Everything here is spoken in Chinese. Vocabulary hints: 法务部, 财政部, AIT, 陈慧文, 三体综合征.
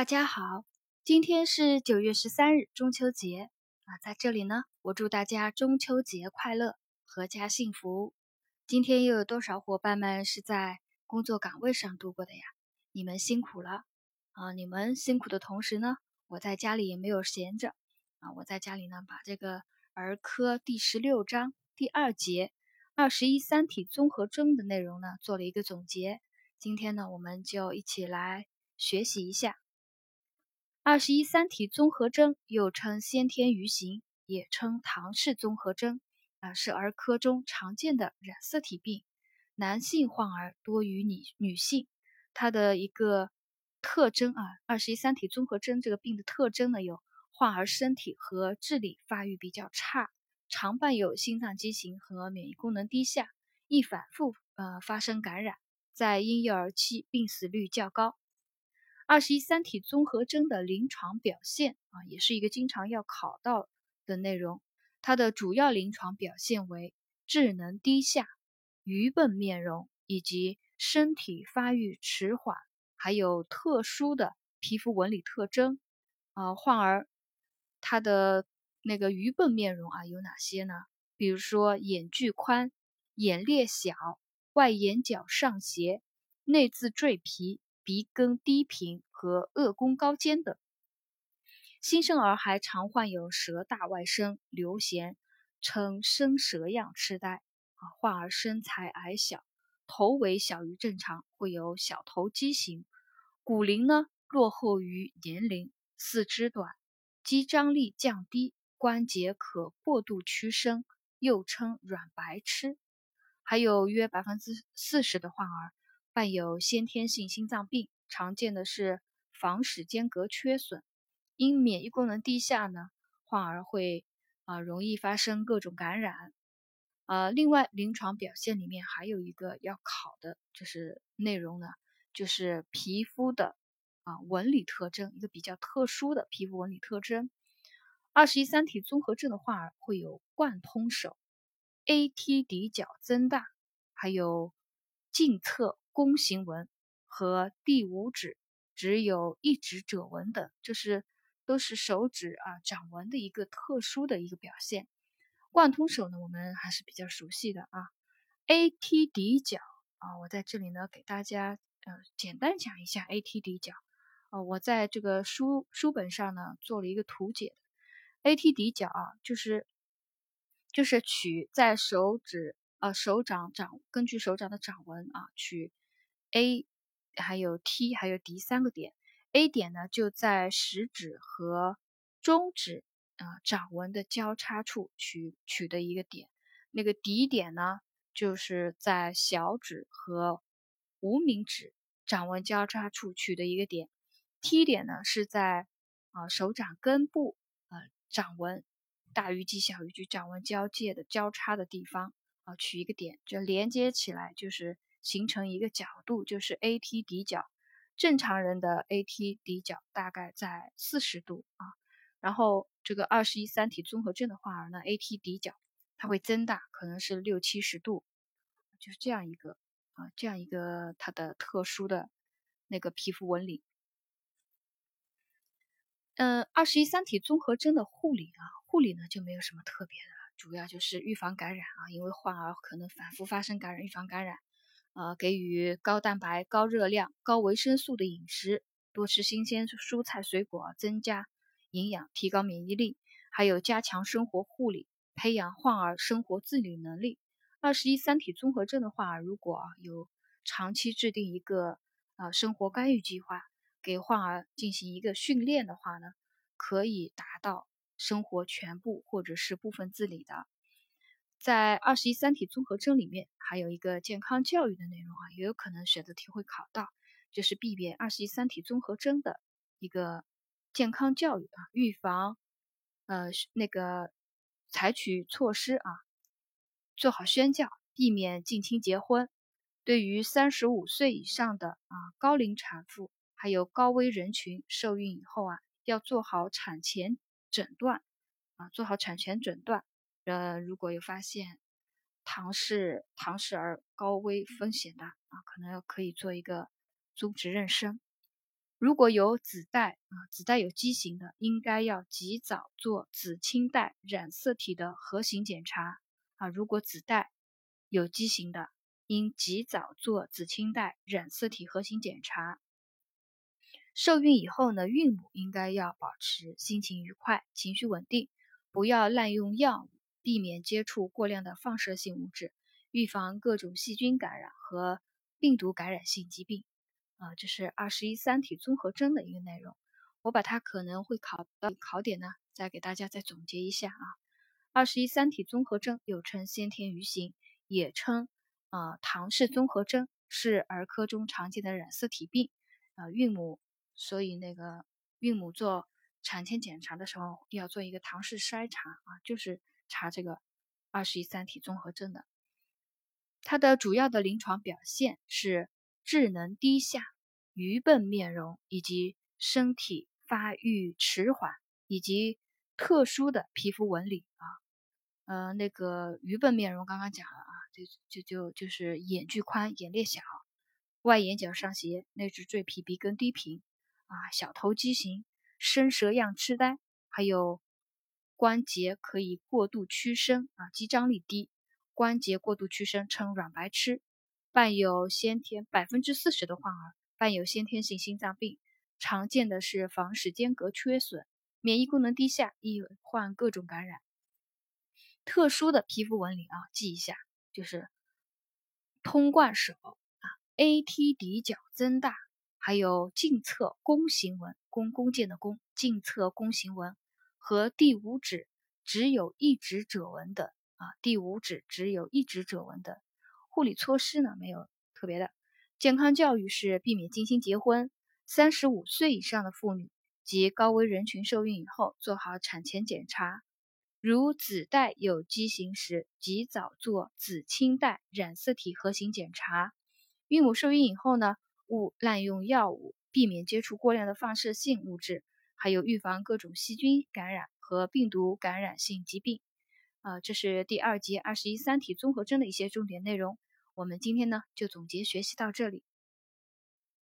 大家好，今天是9月13日中秋节在这里呢，我祝大家中秋节快乐，阖家幸福。今天又有多少伙伴们是在工作岗位上度过的呀？你们辛苦了你们辛苦的同时呢，我在家里也没有闲着我在家里呢，把这个儿科第16章第2节21三体综合征的内容呢做了一个总结。今天呢，我们就一起来学习一下。21三体综合征又称先天鱼型，也称唐氏综合征是儿科中常见的染色体病，男性患儿多于女性。它的一个特征21三体综合征这个病的特征呢，有患儿身体和智力发育比较差，常伴有心脏畸形和免疫功能低下，易反复发生感染，在婴幼儿期病死率较高。21三体综合征的临床表现也是一个经常要考到的内容。它的主要临床表现为智能低下、愚笨面容以及身体发育迟缓，还有特殊的皮肤纹理特征。患儿他的那个愚笨面容有哪些呢？比如说眼距宽、眼裂小、外眼角上斜、内眦赘皮、鼻根低平和颚弓高尖等。新生儿还常患有舌大外伸、流涎，称伸舌样痴呆。患儿身材矮小，头围小于正常，会有小头畸形。骨龄呢落后于年龄，四肢短，肌张力降低，关节可过度屈伸，又称软白痴。还有约 40% 的患儿伴有先天性心脏病，常见的是房室间隔缺损。因免疫功能低下呢，患儿会容易发生各种感染。另外临床表现里面还有一个要考的就是内容呢，就是皮肤的纹理特征，一个比较特殊的皮肤纹理特征。21三体综合症的患儿会有贯通手、AT 底角增大，还有近侧弓形纹和第五指只有一指褶纹等，这是都是手指掌纹的一个特殊的一个表现。贯通手呢，我们还是比较熟悉的AT 底角我在这里呢给大家简单讲一下 AT 底角我在这个书本上呢做了一个图解。AT 底角就是取在手指根据手掌的掌纹取 A 还有 T 还有 D 三个点。A 点呢就在食指和中指掌纹的交叉处取的一个点。那个 D 点呢就是在小指和无名指掌纹交叉处取的一个点。T 点呢是在手掌根部掌纹大鱼际小鱼际掌纹交界的交叉的地方取一个点，这连接起来就是形成一个角度，就是 AT 底角。正常人的 AT 底角大概在40度然后这个21三体综合症的患儿呢 AT 底角它会增大，可能是60-70度，就是这样一个它的特殊的那个皮肤纹理。21三体综合征的护理呢就没有什么特别的，主要就是预防感染因为患儿可能反复发生感染，预防感染给予高蛋白、高热量、高维生素的饮食，多吃新鲜蔬菜水果，增加营养，提高免疫力，还有加强生活护理，培养患儿生活自理能力。21三体综合症的患儿如果有长期制定一个生活干预计划，给患儿进行一个训练的话呢，可以达到生活全部或者是部分自理的。在21三体综合征里面还有一个健康教育的内容也有可能选择题会考到，就是避免21三体综合征的一个健康教育预防那个采取措施做好宣教，避免近亲结婚，对于35岁以上的高龄产妇还有高危人群，受孕以后要做好产前诊断如果有发现唐氏儿高危风险的可能可以做一个终止妊娠。如果有子代子代有畸形的，应该要及早做子亲代染色体的核型检查如果子代有畸形的，应及早做子亲代染色体核型检查。受孕以后呢，孕母应该要保持心情愉快，情绪稳定，不要滥用药物，避免接触过量的放射性物质，预防各种细菌感染和病毒感染性疾病。这是21三体综合征的一个内容，我把它可能会考到考点呢，再给大家再总结一下啊。21三体综合征又称先天鱼型，也称唐氏综合征，是儿科中常见的染色体病。所以孕母做产前检查的时候要做一个唐氏筛查就是查这个21三体综合征的。它的主要的临床表现是智能低下、愚笨面容，以及身体发育迟缓，以及特殊的皮肤纹理愚笨面容刚刚讲了就是眼距宽、眼裂小、外眼角上斜、内置赘皮、鼻根低平小头畸形、伸舌样痴呆，还有关节可以过度屈伸肌张力低，关节过度屈伸称软白痴。伴有先天 40% 的患儿伴有先天性心脏病，常见的是房室间隔缺损，免疫功能低下，易患各种感染。特殊的皮肤纹理记一下，就是通贯手AT 底角增大，还有近侧弓形纹，弓箭的弓，近侧弓形纹和第五指只有一指者纹等护理措施呢没有特别的。健康教育是避免近亲结婚，35岁以上的妇女及高危人群受孕以后做好产前检查，如子代有畸形时及早做子亲代染色体核型检查。孕母受孕以后呢，勿滥用药物，避免接触过量的放射性物质，还有预防各种细菌感染和病毒感染性疾病。这是第2节21三体综合征的一些重点内容，我们今天呢就总结学习到这里。